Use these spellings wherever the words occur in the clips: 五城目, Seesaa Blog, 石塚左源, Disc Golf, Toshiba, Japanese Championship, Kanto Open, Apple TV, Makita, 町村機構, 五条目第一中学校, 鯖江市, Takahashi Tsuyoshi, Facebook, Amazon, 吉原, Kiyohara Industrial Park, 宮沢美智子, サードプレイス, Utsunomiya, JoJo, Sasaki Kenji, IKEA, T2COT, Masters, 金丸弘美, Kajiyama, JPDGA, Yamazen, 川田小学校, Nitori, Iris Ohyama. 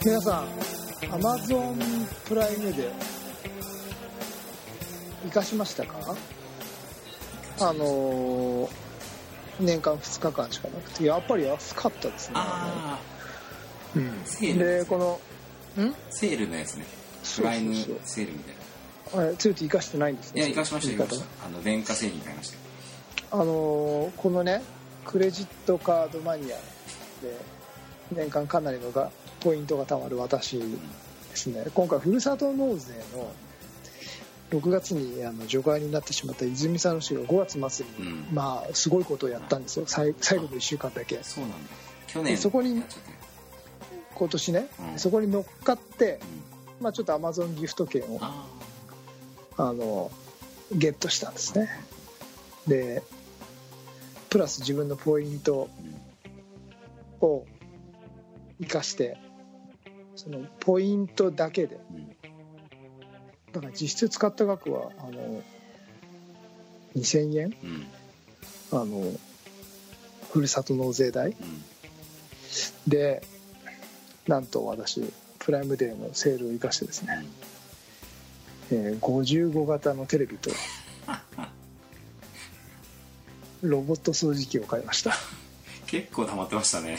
皆さん Amazon プライムで活かしましたか？年間2日間しかなくて、やっぱり安かったですね。あ、うん、セールで、このセールのやつね、プライムセールみたいな。あれツーティー活かしてないんですね。いや、活かしました、活かした。電化製品買いました。このね、クレジットカードマニアで年間かなりのがポイントがたまる私ですね。今回ふるさと納税の6月に除外になってしまった泉佐野市が5月末に、うん、まあすごいことをやったんですよ。最後の1週間だけ。そうなんだ。去年そこに今年ね、うん、そこに乗っかって、うん、まあちょっと Amazon ギフト券をゲットしたんですね。でプラス自分のポイントを生かして、そのポイントだけで、うん、だから実質使った額は2000円、うん、ふるさと納税代、うん、でなんと私プライムデーのセールを生かしてですね、55型のテレビとロボット掃除機を買いました。結構溜まってましたね。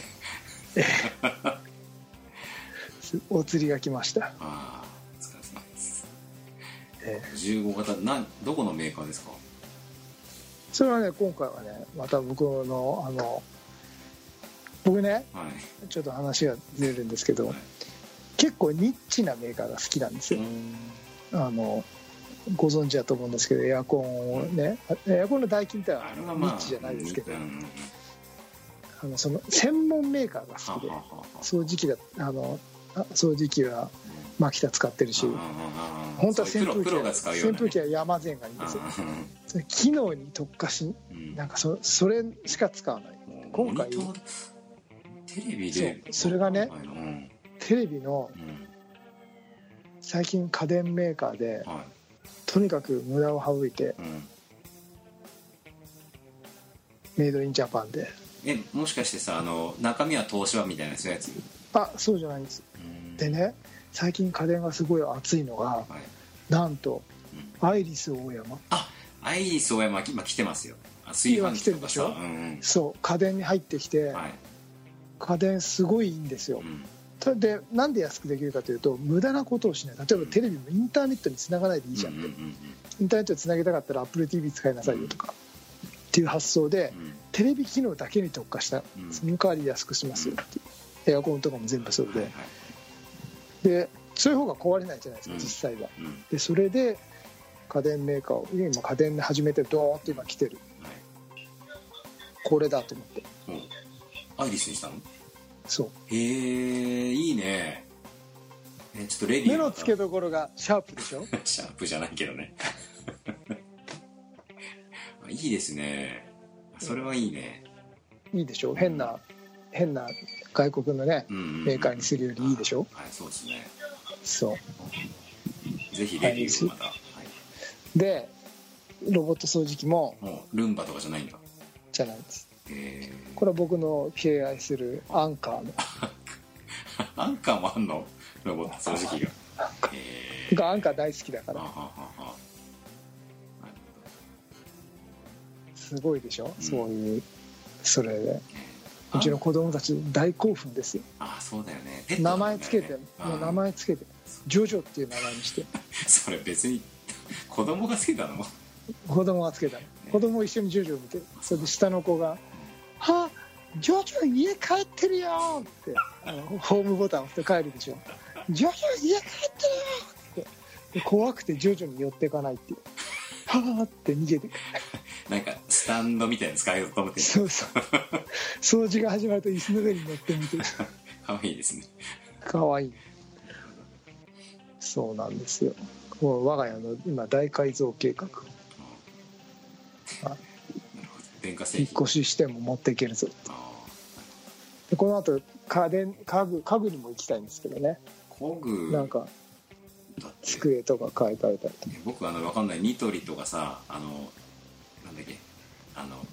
お釣りが来ました。あ、お疲れ様です。15型どこのメーカーですか？それはね、今回はね、また僕の僕ね、はい、ちょっと話がずれるんですけど、はい、結構ニッチなメーカーが好きなんですよ。ご存知だと思うんですけど、エアコンをね、エアコンの代金ってはニッチじゃないですけど、その専門メーカーが好きで、掃除機はマキタ使ってるし、本当は扇風機はヤマゼンがいいんですよ。機能に特化し、なんかそれしか使わない。今回テレビで それがね、テレビの最近家電メーカーで、とにかく無駄を省いて、メイドインジャパンで。もしかしてさ、中身は東芝みたいなやつ？あ、そうじゃないんです。でね、最近家電がすごい熱いのが、はい、なんと、うん、アイリス大山。あ、アイリス大山今来てますよ。炊飯器とかさ、今来てるでしょ、うんうん、そう、家電に入ってきて、はい、家電すごいいいんですよ、うん、でなんで安くできるかというと、無駄なことをしない。例えばテレビもインターネットにつながないでいいじゃんって、うんうんうんうん、インターネットにつなげたかったら Apple TV 使いなさいよとか、っていう発想で、うん、テレビ機能だけに特化した、うん、その代わり安くしますよって、うん、エアコンとかも全部それで、はいはい、でそういう方が壊れないじゃないですか、うん、実際は、うん、でそれで家電メーカーを今家電で始めてドーッと今来てる、はい、これだと思って、うん、アイリスにしたの？そう。へえ、いいね。ちょっとレディー目の付けどころがシャープでしょ。シャープじゃないけどね。いいですね、それはいいね。いいでしょ、うん、変な外国のね、うんうんうん、メーカーにするよりいいでしょ。はい、そうですね。そう、ぜひレビューをまた、はい、でロボット掃除機も、ルンバとかじゃないんだ。じゃないんです。これは僕の敬愛するアンカーのアンカーもあんの、ロボット掃除機が。アンカー大好きだから。すごいでしょ、うん、そういう、それでうちの子供たち大興奮ですよ。あ、そうだよね。名前つけて、もう名前つけてジョジョっていう名前にして。それ別に子供がつけたの？子供がつけたの、子供一緒にジョジョ見て、それで下の子が「あ、ジョジョ家帰ってるよ」ってホームボタンを押して帰るでしょ。ジョジョ家帰ってるよって、怖くてジョジョに寄っていかないっていう、はーって逃げてくる。なんかスタンドみたいなの使いようと思って。そうそう掃除が始まると椅子の上に乗ってみてかわいいですね。かわいい。そうなんですよ。もう我が家の今大改造計画、電化製品引っ越ししても持っていけるぞって。でこの後家具にも行きたいんですけどね。工具なんか机とか買い替えたりとか。僕わかんないニトリとかさ、なんだっけ、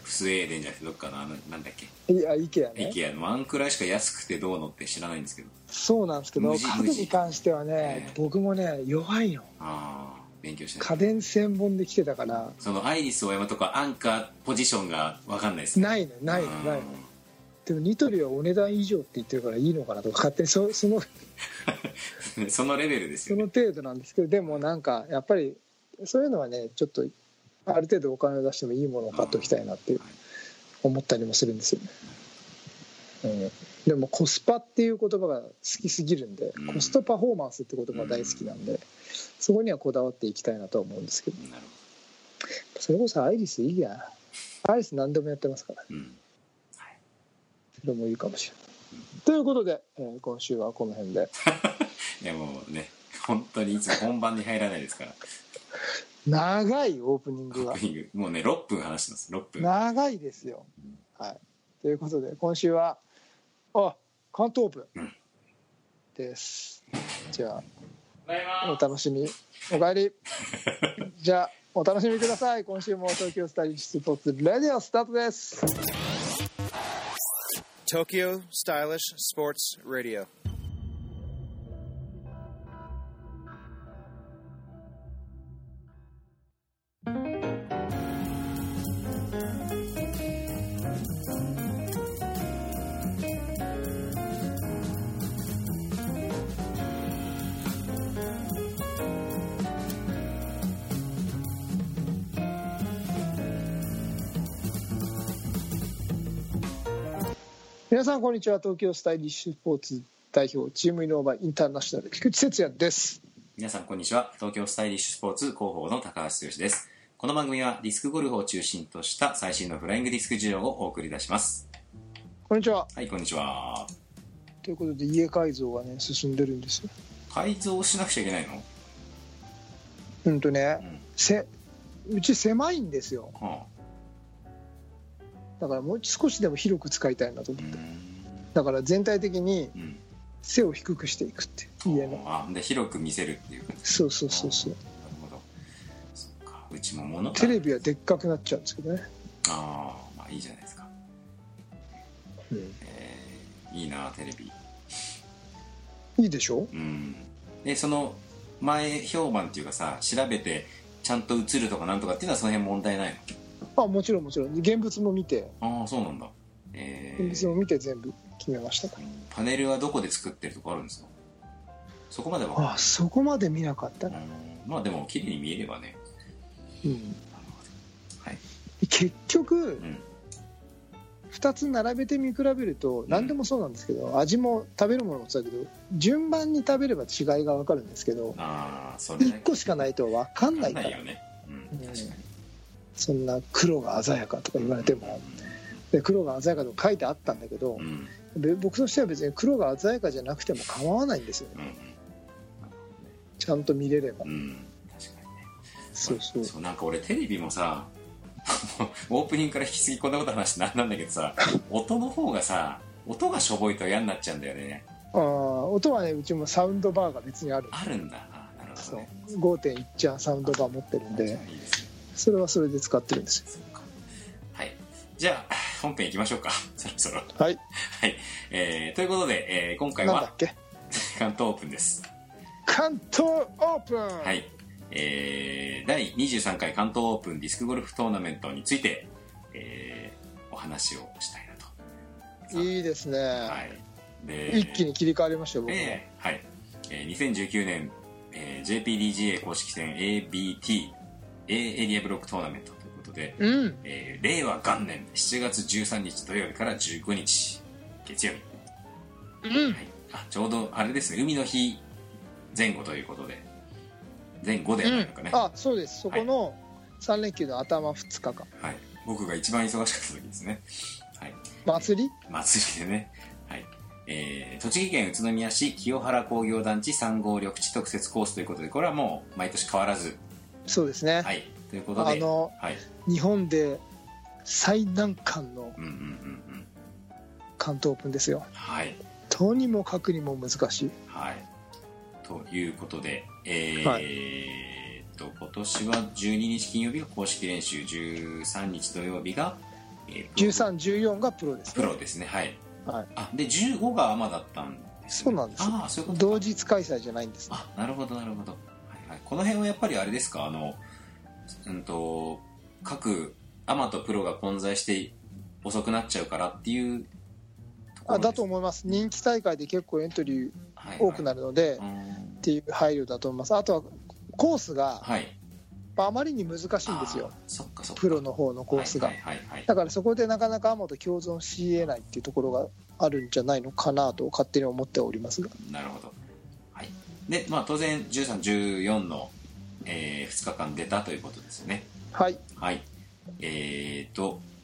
不スウェーデンじゃなくてどっかのなんだっけ、いやイケアね、イケアのワンくらいしか安くてどうのって知らないんですけど。そうなんですけど、家電に関してはね、僕もね弱いの。ああ、勉強してない。家電専門で来てたから、そのアイリスオーヤマとかアンカーポジションが分かんないですね。ないのないのないの。でもニトリはお値段以上って言ってるからいいのかなとか勝手にそのレベルですよね。その程度なんですけど、でもなんかやっぱりそういうのはね、ちょっとある程度お金を出してもいいものを買っておきたいなって思ったりもするんですよね、でもコスパっていう言葉が好きすぎるんで、コストパフォーマンスって言葉が大好きなんで、そこにはこだわっていきたいなとは思うんですけど。なるほど。それこそアイリスいいや、アイリス何でもやってますから、はい、それもいいかもしれない、ということで、今週はこの辺でいやもうね、本当にいつも本番に入らないですから長いオープニングはもうね6分話してます。6分、長いですよ、はい、ということで今週は関東部です、じゃあお楽しみ、おかえりじゃあお楽しみください。今週も東京スタイリッシュスポーツレディオスタートです。東京スタイリッシュスポーツレディオ。皆さんこんにちは、東京スタイリッシュスポーツ代表チームイノーバイインターナショナル菊池哲也です。皆さんこんにちは、東京スタイリッシュスポーツ広報の高橋剛です。この番組はディスクゴルフを中心とした最新のフライングディスク事情をお送りいたします。こんにちは。はい、こんにちは。ということで家改造がね進んでるんですよ。改造しなくちゃいけないの？うち狭いんですよ、だからもう少しでも広く使いたいなと思って、だから全体的に背を低くしていくっていう、家ので広く見せるっていう。そうそうそうそう。なるほど。そっか、うちも物テレビはでっかくなっちゃうんですけどね。ああ、まあいいじゃないですか、いいな、テレビいいでしょ、でその前評判っていうかさ、調べてちゃんと映るとかなんとかっていうのはその辺問題ないの？もちろんもちろん、現物も見て。ああ、そうなんだ、現物も見て全部決めました。パネルはどこで作ってるとかあるんですか？そこまではそこまで見なかったな、まあでも綺麗に見えればね、なるほど、はい、結局、2つ並べて見比べると何でもそうなんですけど、味も食べるものもそうだけど、順番に食べれば違いが分かるんですけど、それ1個しかないと分かんないから、分かんないよね、確かに。そんな黒が鮮やかとか言われても、で黒が鮮やかと書いてあったんだけど、僕としては別に黒が鮮やかじゃなくても構わないんですよね、ちゃんと見れれば、確かにね。そうそうそう。なんか俺テレビもさオープニングから引き継ぎこんなこと話してなんだけどさ音の方がさ、音がしょぼいと嫌になっちゃうんだよね。音はね、うちもサウンドバーが別にあるんだ。なるほどね。5.1 チャンサウンドバー持ってるんで、いいですね。それはそれで使ってるんですよ。そうか、はい、じゃあ本編いきましょうか、そろそろ。はい、はい、ということで、今回はなんだっけ関東オープンです。関東オープン、はい、第23回関東オープンディスクゴルフトーナメントについて、お話をしたいなと。いいですね、はい、で一気に切り替わりましたよ僕も、はい、2019年、JPDGA 公式戦 ABTエリアブロックトーナメントということで、令和元年7月13日土曜日から15日月曜日、はい、ちょうどあれですね、海の日前後ということで、前後でなんかね、そうです、そこの3連休の頭2日間、はい、僕が一番忙しかった時ですね、はい、祭りでね、はい、栃木県宇都宮市清原工業団地3号緑地特設コースということで、これはもう毎年変わらず。そうですね、はい、ということではい、日本で最難関の関東オープンですよ、はい、とにもかくにも難しい、はい、ということで、今年は12日金曜日が公式練習、13日土曜日が、13、14がプロですね。プロですね、はい。はい、あで15がアマだったんです、ね、そうなんです。あそういうこと、同日開催じゃないんです、ね、あなるほどなるほど、はいはい、この辺はやっぱりあれですか、各アマとプロが混在して遅くなっちゃうからっていうところだと思います。人気大会で結構エントリー多くなるので、はいはい、っていう配慮だと思います。あとはコースが、はい、あまりに難しいんですよ。そっかそっか、プロの方のコースが、はいはいはいはい、だからそこでなかなかアマと共存し得ないっていうところがあるんじゃないのかなと勝手に思っておりますが。なるほど、はいでまあ、当然13、14の、2日間出たということですよね。はい、はい、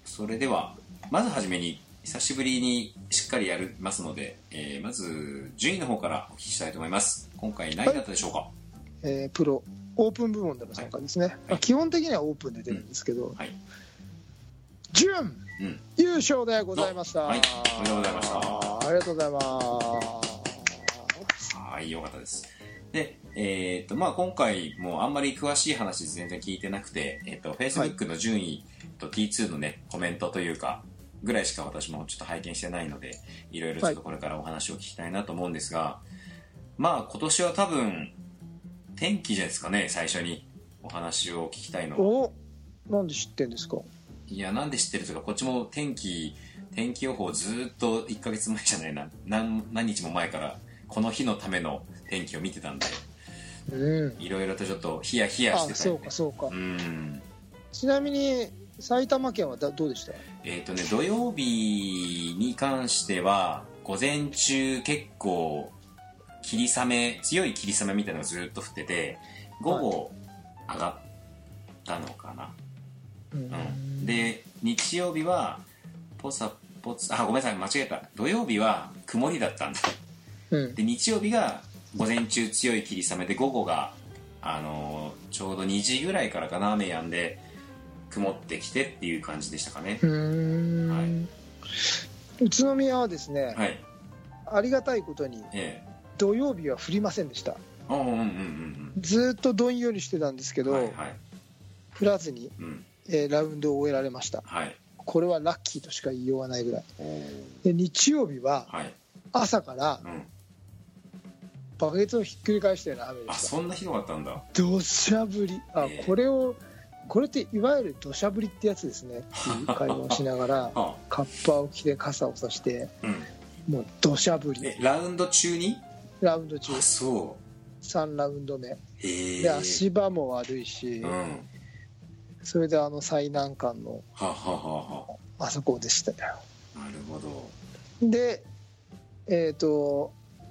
それではまずはじめに久しぶりにしっかりやりますので、まず順位の方からお聞きしたいと思います。今回何位だったでしょうか。はい、プロオープン部門での参加ですね、はいまあ、基本的にはオープンで出るんですけど、うんはい、準、うん、優勝でございました。はい、おめでとうございました。ありがとうございます。はい、良かったです。で、まあ今回もあんまり詳しい話全然聞いてなくて、Facebook の順位と T2 のねコメントというかぐらいしか私もちょっと拝見してないので、いろいろちょっとこれからお話を聞きたいなと思うんですが、はい、まあ今年は多分天気じゃないですかね。最初にお話を聞きたいの。お、なんで知ってんですか。いや、なんで知ってるとか、こっちも天気予報をずっと1ヶ月前じゃないな、何日も前からこの日のための天気を見てたんで、いろいろとちょっとヒヤヒヤしてたよね。あ、そうかそうか。うん。ちなみに埼玉県はどうでした。土曜日に関しては午前中結構霧雨、強い霧雨みたいなのがずっと降ってて、午後上がったのかな、うん、で日曜日はポサポツ、あごめんなさい間違えた、土曜日は曇りだったんだ、うん、で日曜日が午前中強い霧雨で、午後が、ちょうど2時ぐらいからかな、雨やんで曇ってきてっていう感じでしたかね。うーん、はい、宇都宮はですね、はい、ありがたいことに、土曜日は降りませんでした。うんうんうんうん、ずっとどんよりしてたんですけど、はいはい、降らずに、ラウンドを終えられました、はい、これはラッキーとしか言いようがないぐらいで、日曜日は朝から、うん、バケツをひっくり返したような雨でした。あ、そんなひどかったんだ。土砂降り、あ、これっていわゆる土砂降りってやつですねっていう会話をしながらカッパを着て傘を差して、うん、もう土砂降り。ラウンド中に、ラウンド中、そう3ラウンド目で足場も悪いし、うん、それで最難関のあそこでしたよ。なるほど。で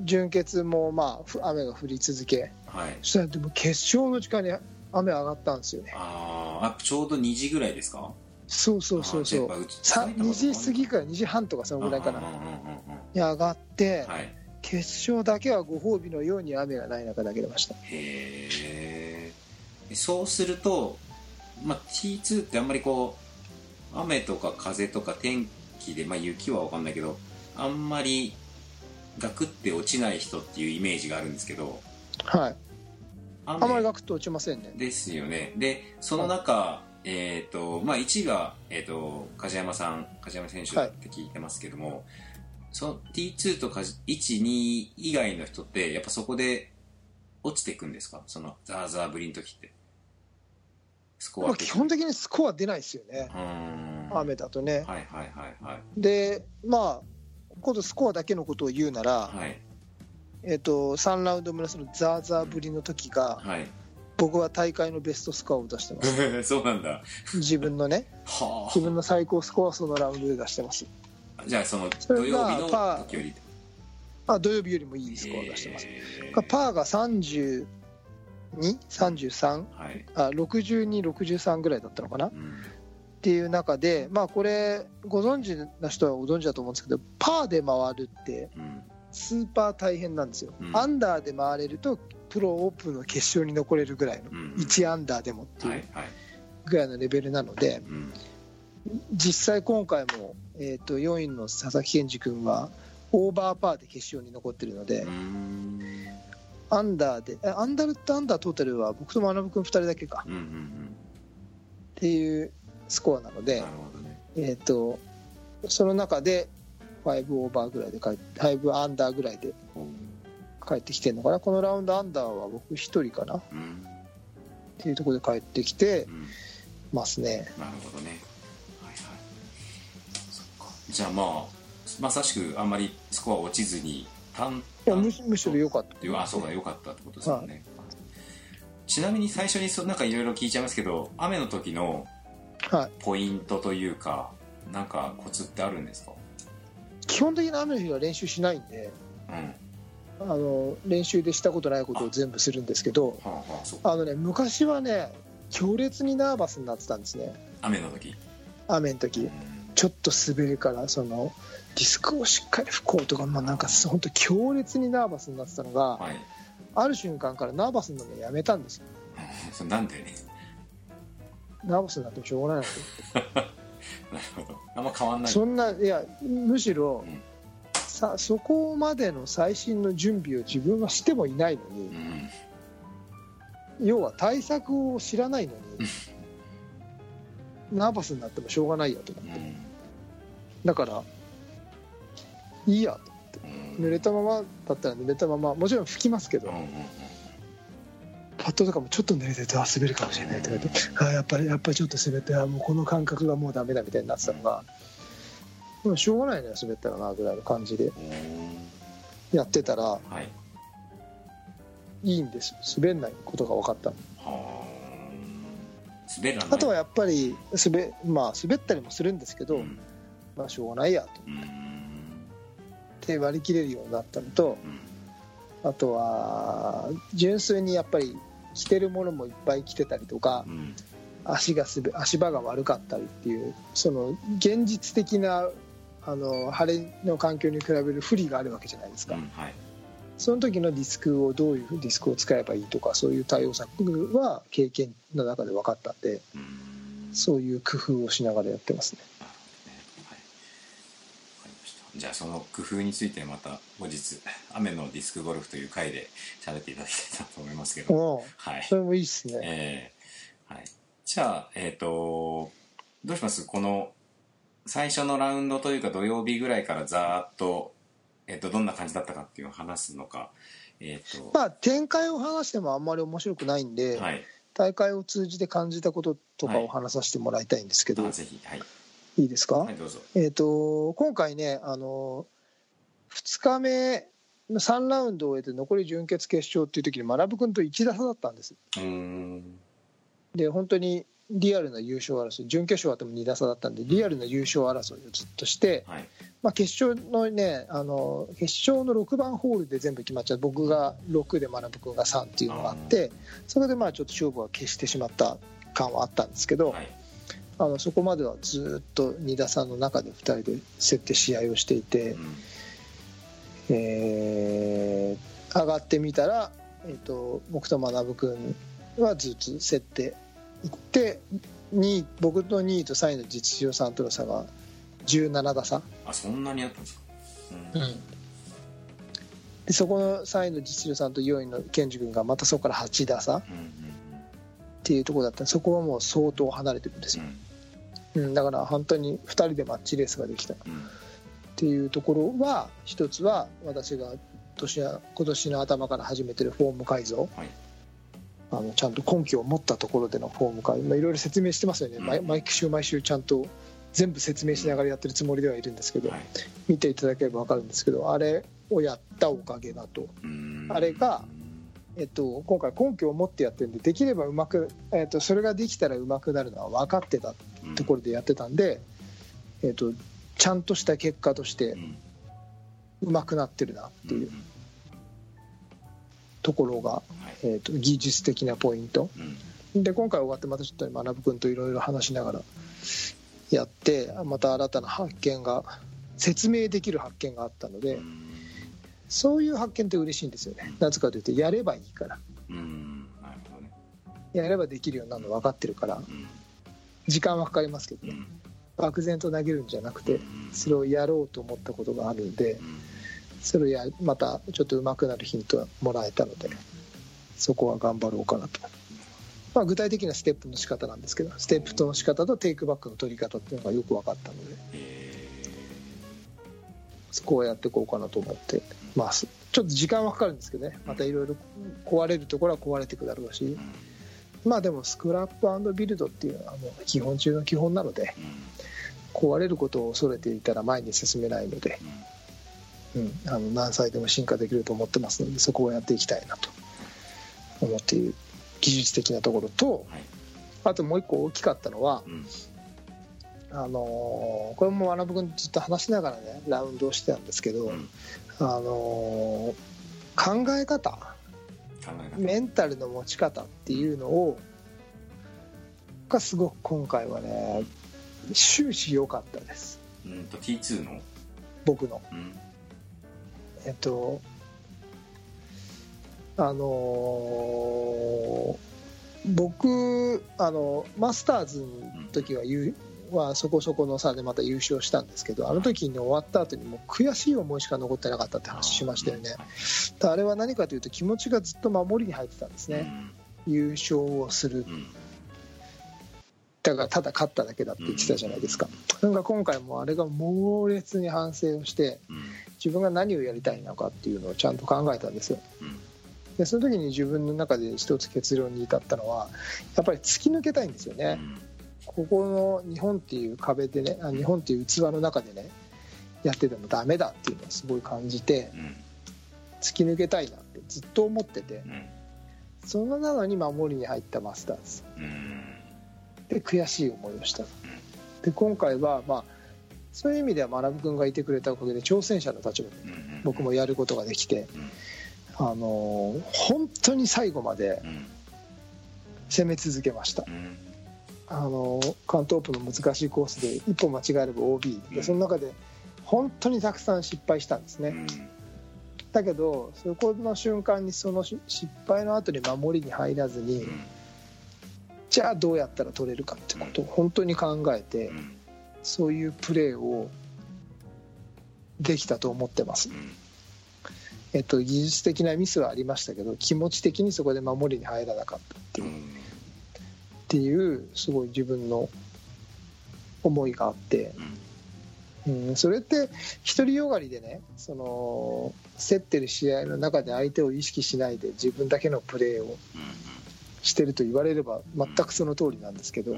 準決もまあ雨が降り続け、はい、そしたらでも決勝の時間に雨上がったんですよね。ああ、ちょうど2時ぐらいですか。そうそうそうそう、2時過ぎから2時半とかそのぐらいかなに上がって、はい、決勝だけはご褒美のように雨がない中だけ出ました。へえ。そうすると、まあ、T2 ってあんまりこう雨とか風とか天気で、まあ、雪は分かんないけどあんまりガクって落ちない人っていうイメージがあるんですけど、はい、あんまりガクッと落ちませんね。ですよね。でその中、はい、まあ、1位が、梶山選手って聞いてますけども、はい、その T2 とか 1,2 以外の人ってやっぱそこで落ちていくんですか。そのザーザーぶりの時ってスコア基本的にスコア出ないですよね、雨だとね。はいはいはいはい。でまあ今度スコアだけのことを言うなら、はい、3ラウンド目のそのザーザーぶりの時が、はい、僕は大会のベストスコアを出してます。そうなんだ。自分のねは自分の最高スコアをそのラウンドで出してます。じゃあその土曜日の時より、あ、土曜日よりもいいスコアを出してます、パーが32、33、はい、あ62、63ぐらいだったのかな、うん、っていう中で、まあ、これご存知な人はご存知だと思うんですけど、パーで回るってスーパー大変なんですよ、うん、アンダーで回れるとプロオープンの決勝に残れるぐらいの、うん、1アンダーでもっていうぐらいのレベルなので、はいはい、うん、実際今回も、4位の佐々木健二君はオーバーパーで決勝に残ってるので、アンダーで、アンダルとアンダートータルは僕と学君2人だけか、うんうんうん、っていうスコアなので、なるほどね、その中で5オーバーぐらいで5アンダーぐらいで帰ってきてるのかな。このラウンドアンダーは僕1人かな、うん、っていうところで帰ってきてますね、うん、なるほどね、はいはい、そっか。じゃあまあまさしくあんまりスコア落ちずにむしろ良かった。あ、そうだ、良かったってことですよね、はい。ちなみに最初になんかいろいろ聞いちゃいますけど、雨の時のポイントというか、はい、なんかコツってあるんですか？基本的な雨の日は練習しないんで、うん、練習でしたことないことを全部するんですけど、はあはあ、そうね、昔はね強烈にナーバスになってたんですね、雨の時、うん、ちょっと滑るからそのディスクをしっかり拭こうとか、まあ、なんか本当強烈にナーバスになってたのが、はい、ある瞬間からナーバスになるのやめたんですよ。それなんで？ナーバスになってもしょうがないなと思ってなるほど、あんま変わんない。そんな、いやむしろ、うん、そこまでの最新の準備を自分はしてもいないのに、うん、要は対策を知らないのにナーバスになってもしょうがないやと思って、うん、だからいいやと思って、うん、濡れたままだったら濡れたまま、もちろん拭きますけど、うんうんうん、パッドとかもちょっと濡れてて滑るかもしれないとか言って、うん、やっぱりちょっと滑って、もうこの感覚がもうダメだみたいになってたのが、うん、でもしょうがないね滑ったらなぐらいの感じでやってたら、はい、いいんです。滑んないことが分かったの。はあ、滑らない。あとはやっぱり滑ったりもするんですけど、うん、まあしょうがないやと思って、って割り切れるようになったのと、うん、あとは純粋にやっぱり着てるものもいっぱい着てたりとか、うん、足場が悪かったりっていう、その現実的な晴れの環境に比べる不利があるわけじゃないですか、うん、はい、その時のディスクをどういうディスクを使えばいいとか、そういう対応策は経験の中で分かったんで、うん、そういう工夫をしながらやってますね。なるほどね、はい、分かりました。じゃあその工夫についてまた後日雨のディスクゴルフという回で喋っていただきたいなと思いますけど、はい、それもいいですね、はい、じゃあ、どうします？この最初のラウンドというか土曜日ぐらいからざーっとどんな感じだったかっていうのを話すのか、まあ、展開を話してもあんまり面白くないんで、はい、大会を通じて感じたこととかを話させてもらいたいんですけど、はい、ぜひ、はい、いいですか、はい、どうぞ。今回ね2日目の3ラウンドを終えて残り準決決勝っていう時にまなぶ君と1打差だったんです。うーんで本当にリアルな優勝争い、準決勝はでも2打差だったんでリアルな優勝争いをずっとして、はい、まあ、決勝のね決勝の6番ホールで全部決まっちゃう。僕が6で学君が3っていうのがあって、それでまあちょっと勝負は消してしまった感はあったんですけど、はい、そこまではずっと2打差の中で2人で競って試合をしていて、うん、上がってみたら、僕と学君はずっと競って行って2位、僕の2位と3位の実塩さんとの差が17打差。あ、そんなにあったんですか？うん、うん、でそこの3位の実塩さんと4位の健二君がまたそこから8打差っていうところだったら、そこはもう相当離れてるんですよ、うんうん、だから本当に2人でマッチレースができた、うん、っていうところは一つは私が今年の頭から始めてるフォーム改造、はい、ちゃんと根拠を持ったところでのフォームか、いろいろ説明してますよね、うん、毎週ちゃんと全部説明しながらやってるつもりではいるんですけど、はい、見ていただければ分かるんですけど、あれをやったおかげだと、あれが、今回根拠を持ってやってるんで、できればうまく、それができたらうまくなるのは分かってたところでやってたんで、ちゃんとした結果としてうまくなってるなっていうところが、技術的なポイント、うん、で今回終わってまたちょっと学君といろいろ話しながらやって、また新たな発見が、説明できる発見があったので、うん、そういう発見って嬉しいんですよね、うん、なぜかというとやればいいから、うん、なるほどね、やればできるようなの分かってるから、うん、時間はかかりますけどね、うん、漠然と投げるんじゃなくて、それをやろうと思ったことがあるんで、うん、それやまたちょっと上手くなるヒントもらえたので、そこは頑張ろうかなと。まあ、具体的なステップの仕方なんですけど、ステップの仕方とテイクバックの取り方っていうのがよく分かったので、そこをやっていこうかなと思ってます。ちょっと時間はかかるんですけどね、またいろいろ壊れるところは壊れていくだろうし、まあでもスクラップ&ビルドっていうのはもう基本中の基本なので、壊れることを恐れていたら前に進めないので、何歳でも進化できると思ってますので、そこをやっていきたいなと思っている技術的なところと、あともう一個大きかったのは、これも学君とずっと話しながらねラウンドをしてたんですけど、考え方、メンタルの持ち方っていうのをがすごく今回はね終始良かったです。T2 の僕の、僕マスターズの時はそこそこの差でまた優勝したんですけど、あの時に終わった後にもう悔しい思いしか残ってなかったって話しましたよね。あれは何かというと、気持ちがずっと守りに入ってたんですね。優勝をする、だからただ勝っただけだって言ってたじゃないですか。なんか今回もあれが猛烈に反省をして、自分が何をやりたいのかっていうのをちゃんと考えたんですよ。でその時に自分の中で一つ結論に至ったのは、やっぱり突き抜けたいんですよね。ここの日本っていう壁でね、日本っていう器の中でねやっててもダメだっていうのをすごい感じて、突き抜けたいなってずっと思ってて、そのなのに守りに入ったマスターズで悔しい思いをした。で今回はまあそういう意味では学君がいてくれたおかげで挑戦者の立場で僕もやることができて、本当に最後まで攻め続けました。関東オープンの難しいコースで一歩間違えれば OB で、その中で本当にたくさん失敗したんですね、だけどそこの瞬間にその失敗の後に守りに入らずに、じゃあどうやったら取れるかってことを本当に考えて、そういうプレーをできたと思ってます、技術的なミスはありましたけど、気持ち的にそこで守りに入らなかったっていう、すごい自分の思いがあって、それって独りよがりでね、その競ってる試合の中で相手を意識しないで自分だけのプレーをしてると言われれば全くその通りなんですけど、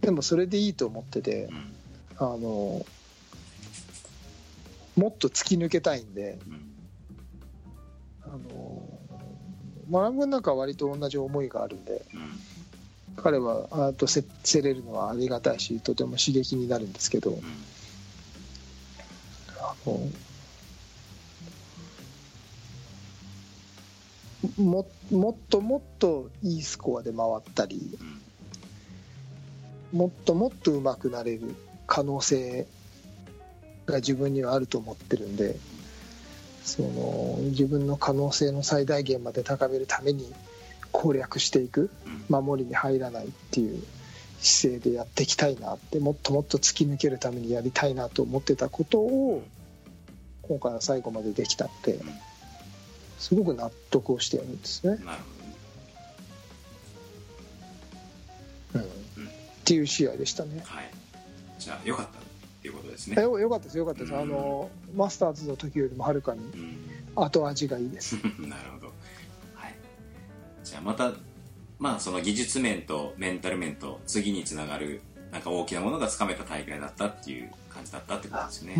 でもそれでいいと思ってて、もっと突き抜けたいんで、マラン君なんかは割と同じ思いがあるんで、彼はアート競れるのはありがたいし、とても刺激になるんですけど、もっといいスコアで回ったり、もっと上手くなれる可能性が自分にはあると思ってるんで、その自分の可能性の最大限まで高めるために攻略していく、守りに入らないっていう姿勢でやっていきたいなって、もっともっと突き抜けるためにやりたいなと思ってたことを今回は最後までできたって、すごく納得をしてやるんですね。っていう試合でしたね。じゃあよかったっていうことですね。良かったです、良かったです。マスターズの時よりもはるかに後味がいいです。なるほど。はい。じゃあまた、その技術面とメンタル面と次につながるなんか大きなものがつかめた大会だったっていう感じだったってことですね。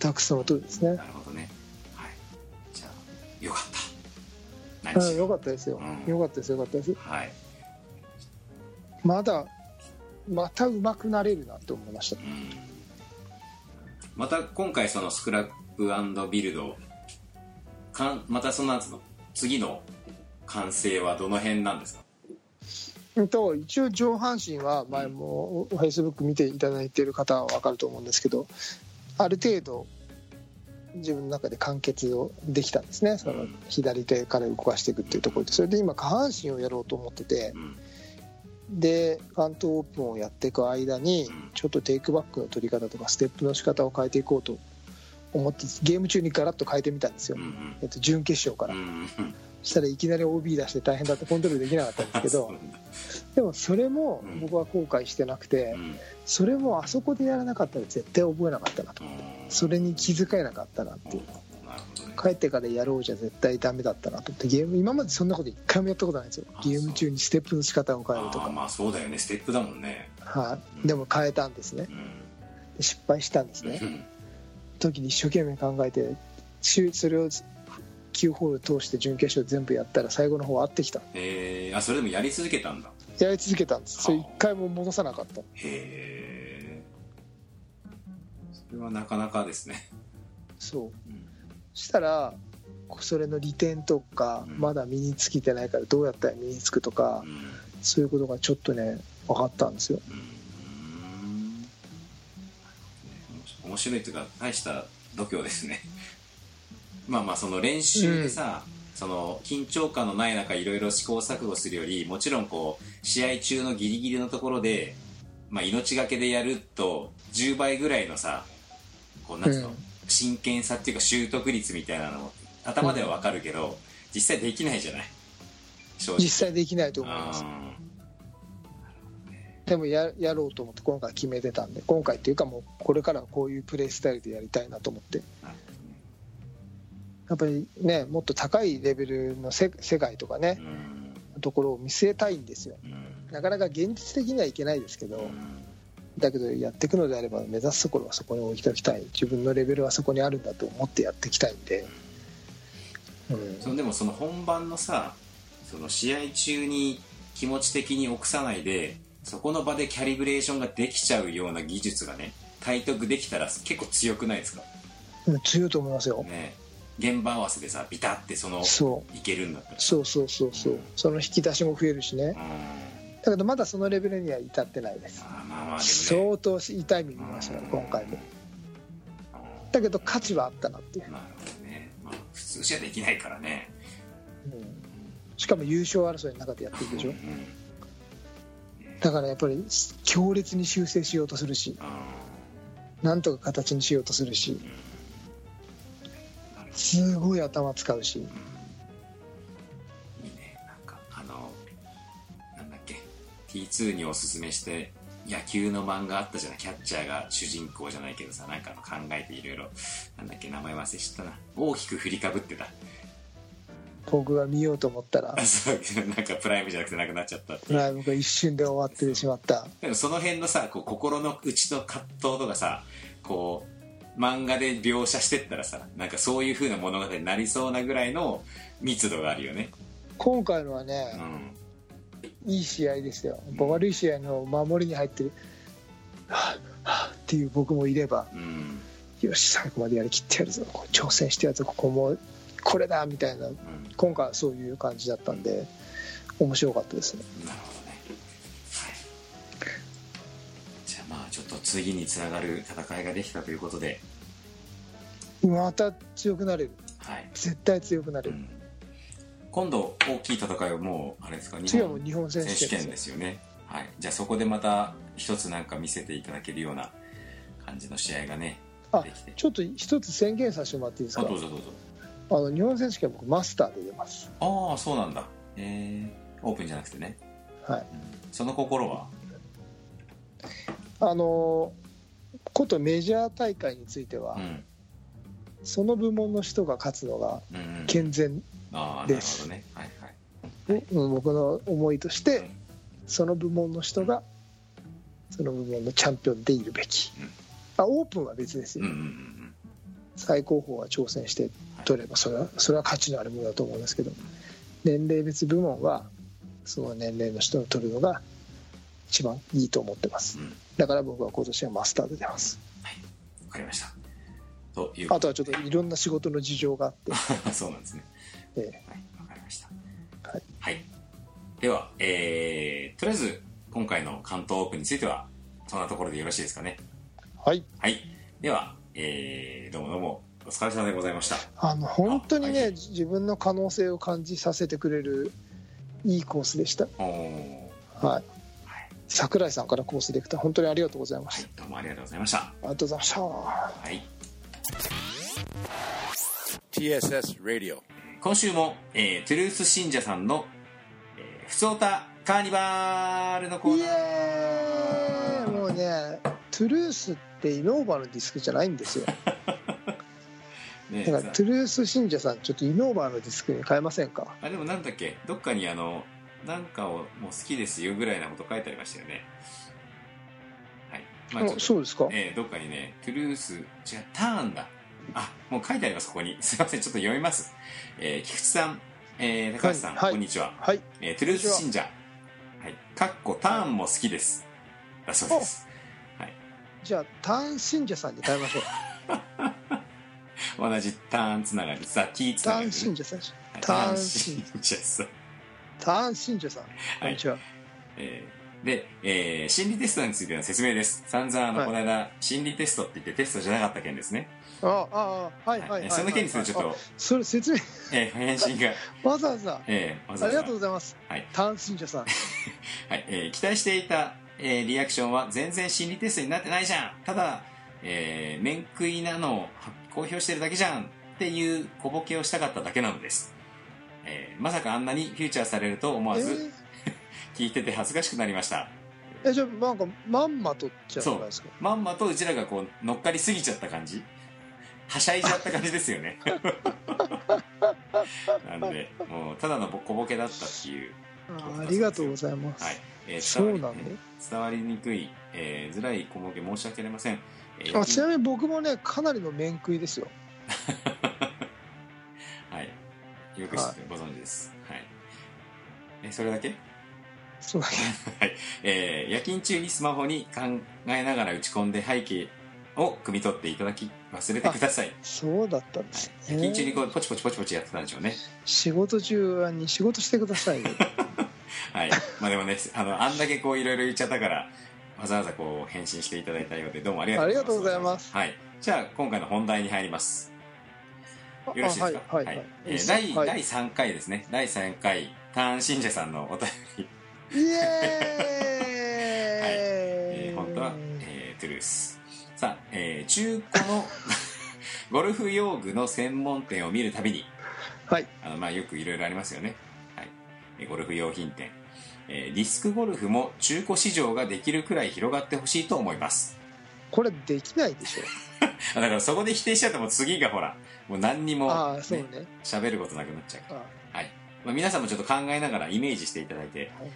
全くその通りですね。なるほどね。はい。じゃあよかった。何しろ。良かったですよ。良かったです、良かったです。はい。また上手くなれるなって思いました。また今回そのスクラップ&ビルドまたその次の完成はどの辺なんですか？一応上半身は前も Facebook 見ていただいている方は分かると思うんですけど、ある程度自分の中で完結をできたんですね。その左手から動かしていくっていうところで、それで今下半身をやろうと思ってて、で関東オープンをやっていく間にちょっとテイクバックの取り方とかステップの仕方を変えていこうと思ってゲーム中にガラッと変えてみたんですよ、うん準決勝から、うん、そしたらいきなり OB 出して大変だってコントロールできなかったんですけどでもそれも僕は後悔してなくて、うん、それもあそこでやらなかったら絶対覚えなかったなと思って、うん、それに気遣えなかったなっていう、うん、なるほどね、帰ってからやろうじゃ絶対ダメだったなと思ってゲーム今までそんなこと一回もやったことないんですよ。ゲーム中にステップの仕方を変えるとかあ、まあそうだよね、ステップだもんね、はい、でも変えたんですね、うん、で失敗したんですね、うん時に一生懸命考えてそれを9ホール通して準決勝全部やったら最後の方は合ってきた、あそれでもやり続けたんだやり続けたんです。それ一回も戻さなかった。へえそれはなかなかですね。そう、うん、そしたらそれの利点とか、うん、まだ身につきてないからどうやったら身につくとか、うん、そういうことがちょっとね分かったんですよ、うん面白いというか大した度胸ですねまあまあその練習でさ、うん、その緊張感のない中いろいろ試行錯誤するよりもちろんこう試合中のギリギリのところで、まあ、命がけでやると10倍ぐらいのさこうなんていうの、うん、真剣さっていうか習得率みたいなの頭では分かるけど、うん、実際できないじゃない。正直実際できないと思います。でも やろうと思って今回決めてたんで今回っていうかもうこれからはこういうプレースタイルでやりたいなと思ってやっぱりねもっと高いレベルの世界とかねところを見据えたいんですよ。なかなか現実的にはいけないですけどだけどやっていくのであれば目指すところはそこに置いておきたい自分のレベルはそこにあるんだと思ってやっていきたいんで、うん、でもその本番のさその試合中に気持ち的に臆さないでそこの場でキャリブレーションができちゃうような技術がね体得できたら結構強くないですか。強いと思いますよ、ね、現場合わせでさビタってそのいけるんだったらそう、うん、その引き出しも増えるしね、うん、だけどまだそのレベルには至ってないです。あ、まあまあでもね、相当痛い目見ましたよ、うん、今回もだけど価値はあったなっていう、まあねまあ、普通じゃできないからね、うん、しかも優勝争いの中でやっていくでしょ、うんだからやっぱり強烈に修正しようとするしなんとか形にしようとするしすごい頭使うし、うん、いいね。なんかなんだっけ T2 におすすめして野球の漫画あったじゃない。キャッチャーが主人公じゃないけどさなんか考えていろいろなんだっけ名前忘れちゃったな。大きく振りかぶってた僕が見ようと思ったらなんかプライムじゃなくてなくなっちゃったってプライムが一瞬で終わってしまった。でもその辺のさこう心の内の葛藤とかさこう漫画で描写してったらさなんかそういう風な物語になりそうなぐらいの密度があるよね今回のはね、うん、いい試合ですよ。悪い試合の守りに入ってる、うん、はぁっていう僕もいれば、うん、よし最後までやりきってやるぞこう挑戦してやるぞここもこれだみたいな、うん、今回はそういう感じだったんで面白かったですね。なるほどね、はい、じゃあまあちょっと次につながる戦いができたということでまた強くなれる、はい、絶対強くなれる、うん、今度大きい戦いはもうあれですか次はもう日本選手権ですよね、はい、じゃあそこでまた一つなんか見せていただけるような感じの試合がねあできてちょっと一つ宣言させてもらっていいですか。どうぞどうぞ。日本選手権僕マスターで出ます。ああそうなんだ、オープンじゃなくてね、はい、その心はことメジャー大会については、うん、その部門の人が勝つのが健全です、うんうん、ああなるほどね、はいはい、僕の思いとして、うん、その部門の人がその部門のチャンピオンでいるべき、うん、オープンは別ですよ、うんうんうん、最高峰は挑戦して取ればそれは価値のあるものだと思うんですけど年齢別部門はその年齢の人を取るのが一番いいと思ってます、うん、だから僕は今年はマスターで出ます、はい、分かりました。というあとはちょっといろんな仕事の事情があってそうなんですね、はい、分かりました、はいはい、では、とりあえず今回の関東オープンについてはそんなところでよろしいですかね。はい、はい、では、どうもお疲れ様でございました。本当にね、はい、自分の可能性を感じさせてくれるいいコースでした。はい、はい、櫻井さんからコースディレクター本当にありがとうございました、はい、どうもありがとうございました。ありがとうございました。はい。TSS Radio。今週も、トゥルース信者さんのふつおたカーニバルのコーナー。イエーイ。もうね、トゥルースってイノーバのディスクじゃないんですよ。ね、だからトゥルース信者さんちょっとイノーバのディスクに変えませんか。あ、でもなんだっけ、どっかになんかをもう好きですよぐらいなこと書いてありましたよね。はい。まあ、あ、そうですか。どっかにね、トゥルース違うターンだ。あ、もう書いてあります、ここに。すいません、ちょっと読みます。菊池さん、高橋さん、はい、こんにちは。はい。トゥルース信者。はい。かっこターンも好きです。だそうです。はい。じゃあターン信者さんに変えましょう。同じターンつながり、ザティーつながり、ね。ターン信者さん。ターン信者さん。ターン信者さん、こんにちは。はい、で、心理テストについての説明です。散々この間、はい、心理テストって言ってテストじゃなかった件ですね。ああ、はいはい、はい、その件についてちょっとそれ説明、返信がわざわざ、ありがとうございます、はい、ターン信者さんはい、期待していた、リアクションは全然心理テストになってないじゃん、ただ、面食いなのを公表してるだけじゃんっていう小ボケをしたかっただけなのです。まさかあんなにフィーチャーされると思わず、聞いてて恥ずかしくなりました。じゃあなんかまんまとっちゃうじゃないですか。まんまとうちらがこう乗っかりすぎちゃった感じ、はしゃいじゃった感じですよねなんでもうただの小ボケだったっていう。 ありがとうございます、はい。そうなんで伝わりにくい、づらい小ボケ申し訳ありません。ちなみに僕もね、かなりの面食いですよよく知ってご存知です、はい。それだけそうだね、はい。夜勤中にスマホに考えながら打ち込んで背景を汲み取っていただき忘れてください。そうだったんですね、はい。夜勤中にこうポチポチポチポチやってたんでしょうね。仕事中に仕事してください、ねはい。まあでもね、あんだけこういろいろ言っちゃったからわざわざこう返信していただいたようで、どうもありがとうございます。はい。じゃあ今回の本題に入ります。よろしいですか。はいはいはい。第3回ですね。第3回ターン信者さんのお便り。イエーイはい、本当は、トゥルースさあ、中古のゴルフ用具の専門店を見るたびに、はい、まあ、よくいろいろありますよね、はい。ゴルフ用品店、ディスクゴルフも中古市場ができるくらい広がってほしいと思います。これできないでしょだからそこで否定しちゃっても次がほらもう何にも、ね、そうね、喋ることなくなっちゃうから。はい、まあ、皆さんもちょっと考えながらイメージしていただいて、は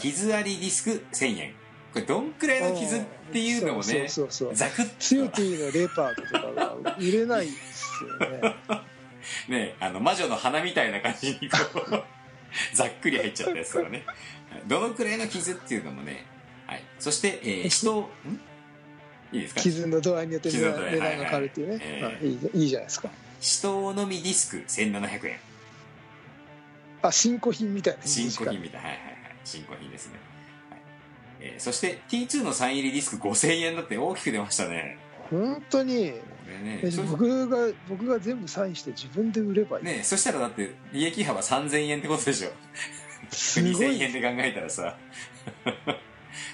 い、傷ありディスク1000円、これどんくらいの傷っていうのもね、ザクッとシューティーのレパートとかは売れないですよねね、魔女の花みたいな感じにこうざっくり入っちゃったやつからねどのくらいの傷っていうのもね、はい。そして、人をいいですか、傷の度合いによって値段が変わるっていうね、いいじゃないですか。人のみディスク1700円、あ、新古品みたいな、新古品みたいな、はいはい、新古品ですね、はい。そして T2 のサイン入りディスク5000円だって大きく出ましたね。本当にこれ、ね、僕が全部サインして自分で売ればいい、ね、そしたらだって利益幅3000円ってことでしょ2000円で考えたらさ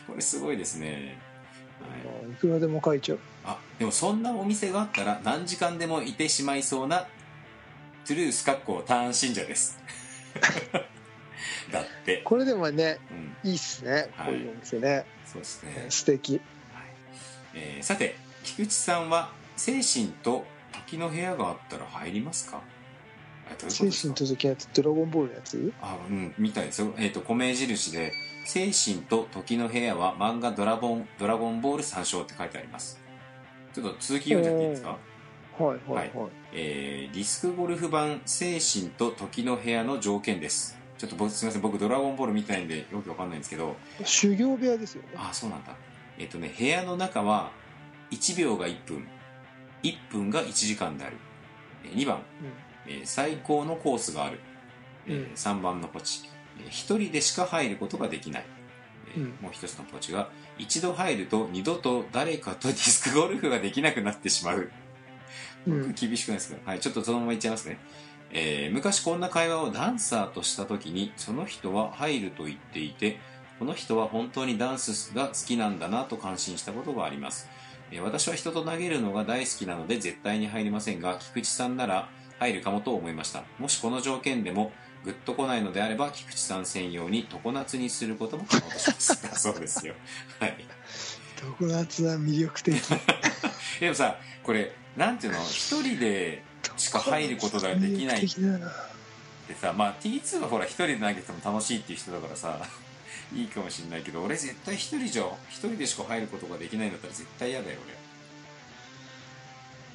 これすごいですね、はい。いくらでも買えちゃう。あ、でもそんなお店があったら何時間でもいてしまいそうなトゥルースかっこターン信者ですだってこれでもね、うん、いいっすね、はい、こういうお店ね。そうですね、素敵、はい。さて菊池さんは精神と時の部屋があったら入りますか。精神と時の部屋ってドラゴンボールのやつ、あ、うん、みたいですよ。米印で精神と時の部屋は漫画ドラゴンボール参照って書いてあります。ちょっと続き読んじゃっていいですか。はいはいはい、ディスクゴルフ版精神と時の部屋の条件です。ちょっとすみません、僕ドラゴンボール見てないんでよくわかんないんですけど、修行部屋ですよね。ああ、そうなんだ。部屋の中は1秒が1分、1分が1時間である、2番、うん、最高のコースがある、3番のポチ、1人でしか入ることができない、もう一つのポチが一度入ると二度と誰かとディスクゴルフができなくなってしまう、うん、厳しくないですか。はい、ちょっとそのままいっちゃいますね。昔こんな会話をダンサーとした時にその人は入ると言っていて、この人は本当にダンスが好きなんだなと感心したことがあります。私は人と投げるのが大好きなので絶対に入りませんが、菊池さんなら入るかもと思いました。もしこの条件でもグッと来ないのであれば、菊池さん専用に常夏にすることも可能とします。そうですよ。はい。常夏は魅力的。でもさ、これなんていうの、一人でしか入ることができない。でさ、まあ T2 はほら一人で投げても楽しいっていう人だからさ、いいかもしれないけど、俺絶対一人でしか入ることができないんだったら絶対嫌だよ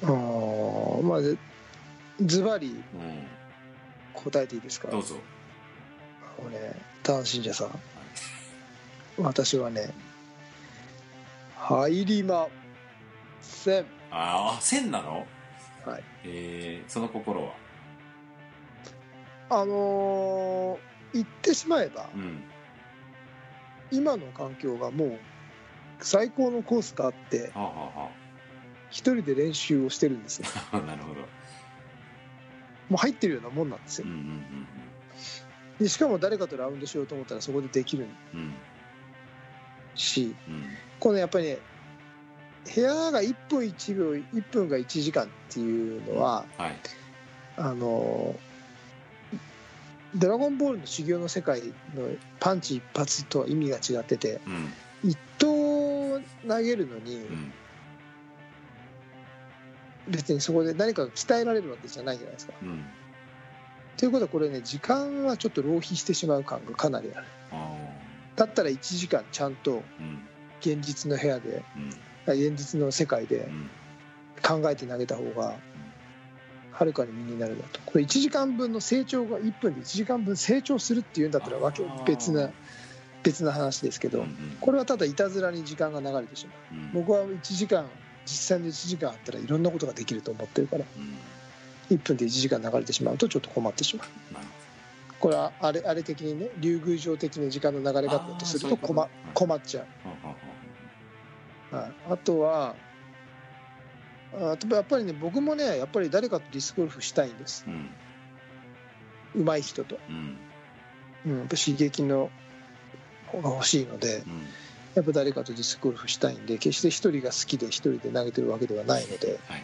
俺。まあズバリ答えていいですか。どうぞ。俺男信者さん、はい、私はね入りません。あ、せんなの。はい。その心は言ってしまえば、うん、今の環境がもう最高のコースがあって、はあはあ、一人で練習をしてるんですよ。なるほど。もう入ってるようなもんなんですよ、うんうんうん、でしかも誰かとラウンドしようと思ったらそこでできる、うん、し、うん、このやっぱり、ね、部屋が1分1秒1分が1時間っていうのは、うん、はい、ドラゴンボールの修行の世界のパンチ一発とは意味が違ってて、うん、一投投げるのに、うん、別にそこで何かが鍛えられるわけじゃないじゃないですか、うん、ということはこれね、時間はちょっと浪費してしまう感がかなりある。あ、だったら1時間ちゃんと現実の部屋で、うん、現実の世界で考えて投げた方がはるかに身になるだと。これ1時間分の成長が1分で1時間分成長するっていうんだったらわけ別な話ですけど、これはただいたずらに時間が流れてしまう、うん、僕は1時間実際に1時間あったらいろんなことができると思ってるから、うん、1分で1時間流れてしまうとちょっと困ってしまう。これはあれ的にね、竜宮城的な時間の流れ方だとすると困っちゃう、はい、あとはやっぱりね、僕もねやっぱり誰かとディスクゴルフしたいんです、うん、上手い人と、うんうん、やっぱ刺激の方が欲しいので、うん、やっぱ誰かとディスクゴルフしたいんで、決して一人が好きで一人で投げてるわけではないので、はい、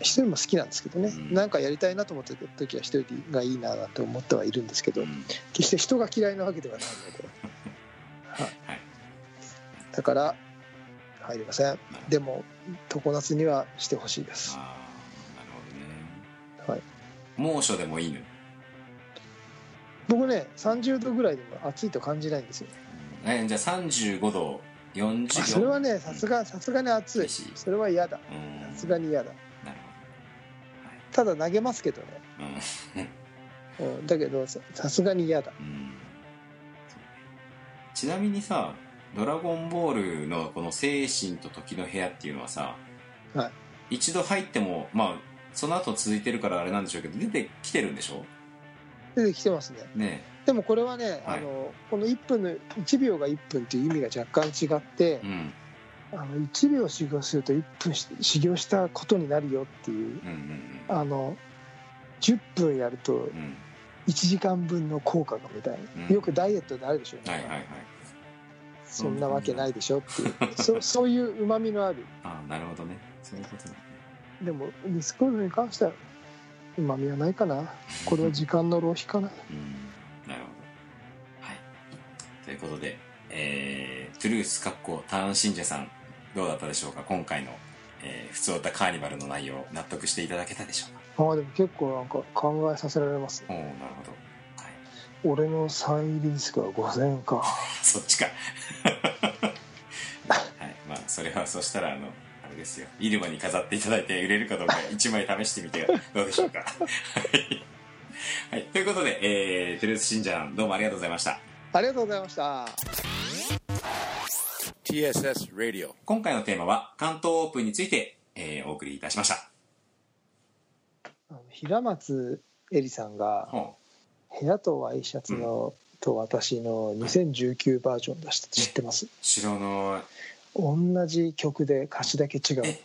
一人も好きなんですけどね、うん、なんかやりたいなと思った時は一人がいいななんて思ってはいるんですけど、うん、決して人が嫌いなわけではないのではい、はい、だから入りません。でも常夏にはしてほしいです。あ、なるほどね、はい、猛暑でもいいの。僕ね30度ぐらいでも暑いと感じないんですよ、ね、じゃあ35度、40度、それはねさすがに暑い。それは嫌だ、さすがに嫌だ。なるほど、はい、ただ投げますけどね、うん、だけどさすがに嫌だ、うん、ちなみにさ、ドラゴンボールのこの精神と時の部屋っていうのはさ、はい、一度入ってもまあその後続いてるからあれなんでしょうけど、出てきてるんでしょ。出てきてます ね。でもこれはね、はい、この1分の1秒が1分っていう意味が若干違って、うん、1秒修行すると1分修行したことになるよっていう、うんうんうん、10分やると1時間分の効果がみたいな、うん、よくダイエットであるでしょうね、はいはいはい、そんなわけないでしょっていうそういう旨味のあるあ、なるほどね、そういうことね。でもディスクゴルフに関しては旨味はないかな。これは時間の浪費かなうん、なるほど、はい、ということで、トゥルース単信者さんどうだったでしょうか。今回の、ふつおたカーニバルの内容、納得していただけたでしょうか。あ、でも結構なんか考えさせられます、ね、お、なるほど。俺の3入りですか、5000かそっちか、はい、まあそれはそしたらあれですよ、イルマに飾っていただいて売れるかどうか1枚試してみてはどうでしょうか、はい、ということで、トゥルース信者さんどうもありがとうございました。ありがとうございました。 TSS ラジオ、今回のテーマは関東オープンについて、お送りいたしました。平松恵里さんが、うん、部屋とワイシャツの、うん、と私の2019バージョン出した、知ってます？知らない。同じ曲で歌詞だけ違う。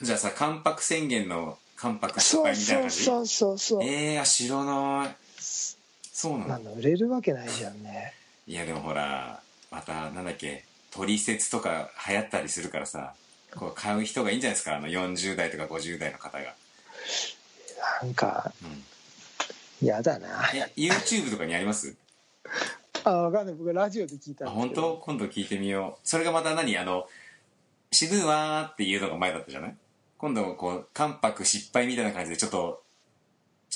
じゃあさ、関白宣言の関白失敗みたいな感じ。そうそうそうそう。知らない。そうなの、売れるわけないじゃんねいやでもほら、またなんだっけ、トリセツとか流行ったりするからさ、こう買う人がいいんじゃないですか、40代とか50代の方が。なんか、うん、やだな。 YouTube とかにあります？分かんない、僕ラジオで聞いたんですけど。あ、本当？今度聞いてみよう。それがまた何、死ぬわーっていうのが前だったじゃない。今度こう関白失敗みたいな感じでちょっと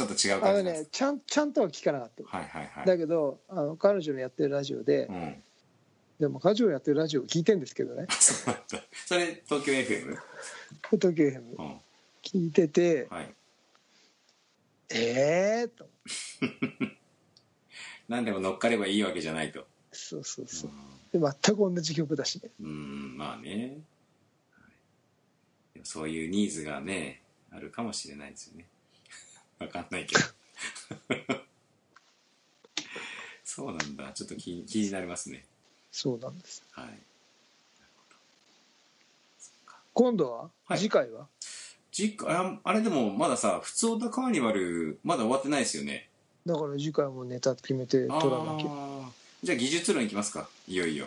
違う感じなんです。ちゃんとは聞かなかった、はいはいはい、だけど彼女のやってるラジオで、うん、でも彼女のやってるラジオ聞いてんですけどね。そうなんだ。それ東京 FM？ 東京 FM、うん、聞いてて、はい、と何でも乗っかればいいわけじゃないと。そうそうそう、うん、で全く同じ曲だしね。うん、まあね、はい、そういうニーズがねあるかもしれないですよね。分かんないけどそうなんだ。ちょっと気になりますね。そうなんです、はい。今度は、はい、次回はあれでもまださ、普通オタカーニバルまだ終わってないですよね。だから次回もネタ決めて撮らなきゃ。じゃあ技術論いきますか、いよいよ。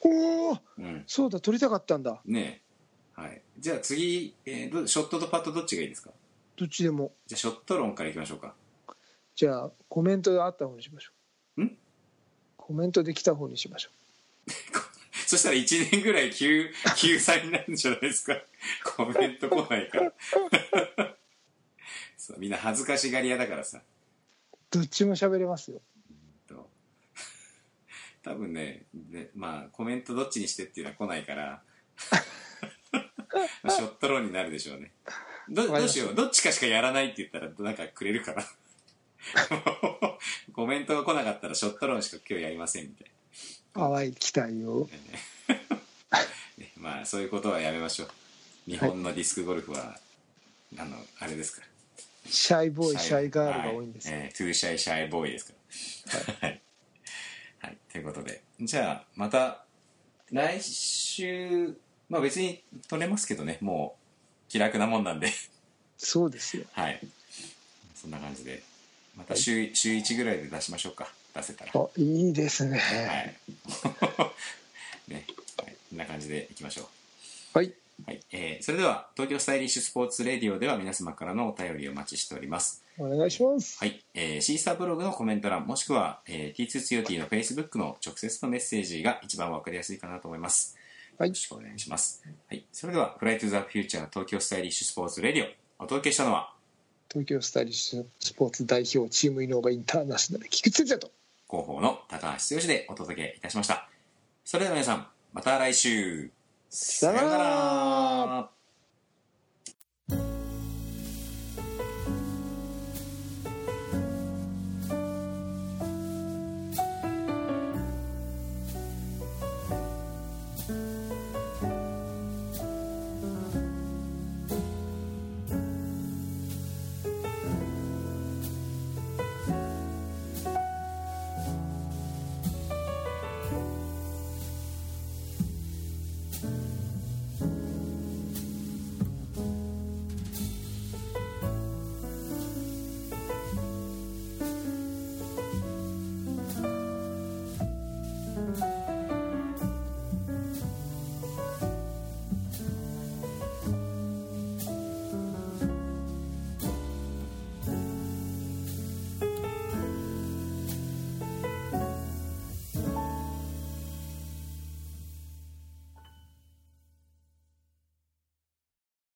おお、うん、そうだ、撮りたかったんだねえ、はい。じゃあ次、ショットとパッドどっちがいいですか？どっちでも。じゃあショット論からいきましょうか。じゃあコメントであった方にしましょう。ん？コメントで来た方にしましょうそしたら1年ぐらい休載になるんじゃないですかコメント来ないからそう、みんな恥ずかしがり屋だからさ、どっちも喋れますよ多分ね。で、まあコメントどっちにしてっていうのは来ないからショットローになるでしょうね。どうしよう、どっちかしかやらないって言ったらなんかくれるかなコメントが来なかったらショットローしか今日やりませんみたいな。淡い期待をまあそういうことはやめましょう。日本のディスクゴルフは、はい、あれですから、シャイボーイ、シャイガールが多いんですよ、はい、トゥーシャイシャイボーイですから、はいはい、ということで、じゃあまた来週、まあ別に取れますけどね、もう気楽なもんなんでそうですよ、はい。そんな感じでまた週1ぐらいで出しましょうか、出せたら。お、いいですね、はい、ね、はい、こんな感じでいきましょう。はい、はい。それでは東京スタイリッシュスポーツレディオでは皆様からのお便りをお待ちしております。お願いします、はい。シーサーブログのコメント欄、もしくは、T2COT の Facebook の直接のメッセージが一番わかりやすいかなと思います。はい、よろしくお願いします、はい。それではフライトゥザフューチャー東京スタイリッシュスポーツレディオ、お届けしたのは東京スタイリッシュスポーツ代表チームイノーバインターナショナル菊池哲也と広報の高橋剛でお届けいたしました。それでは皆さん、また来週、さようなら。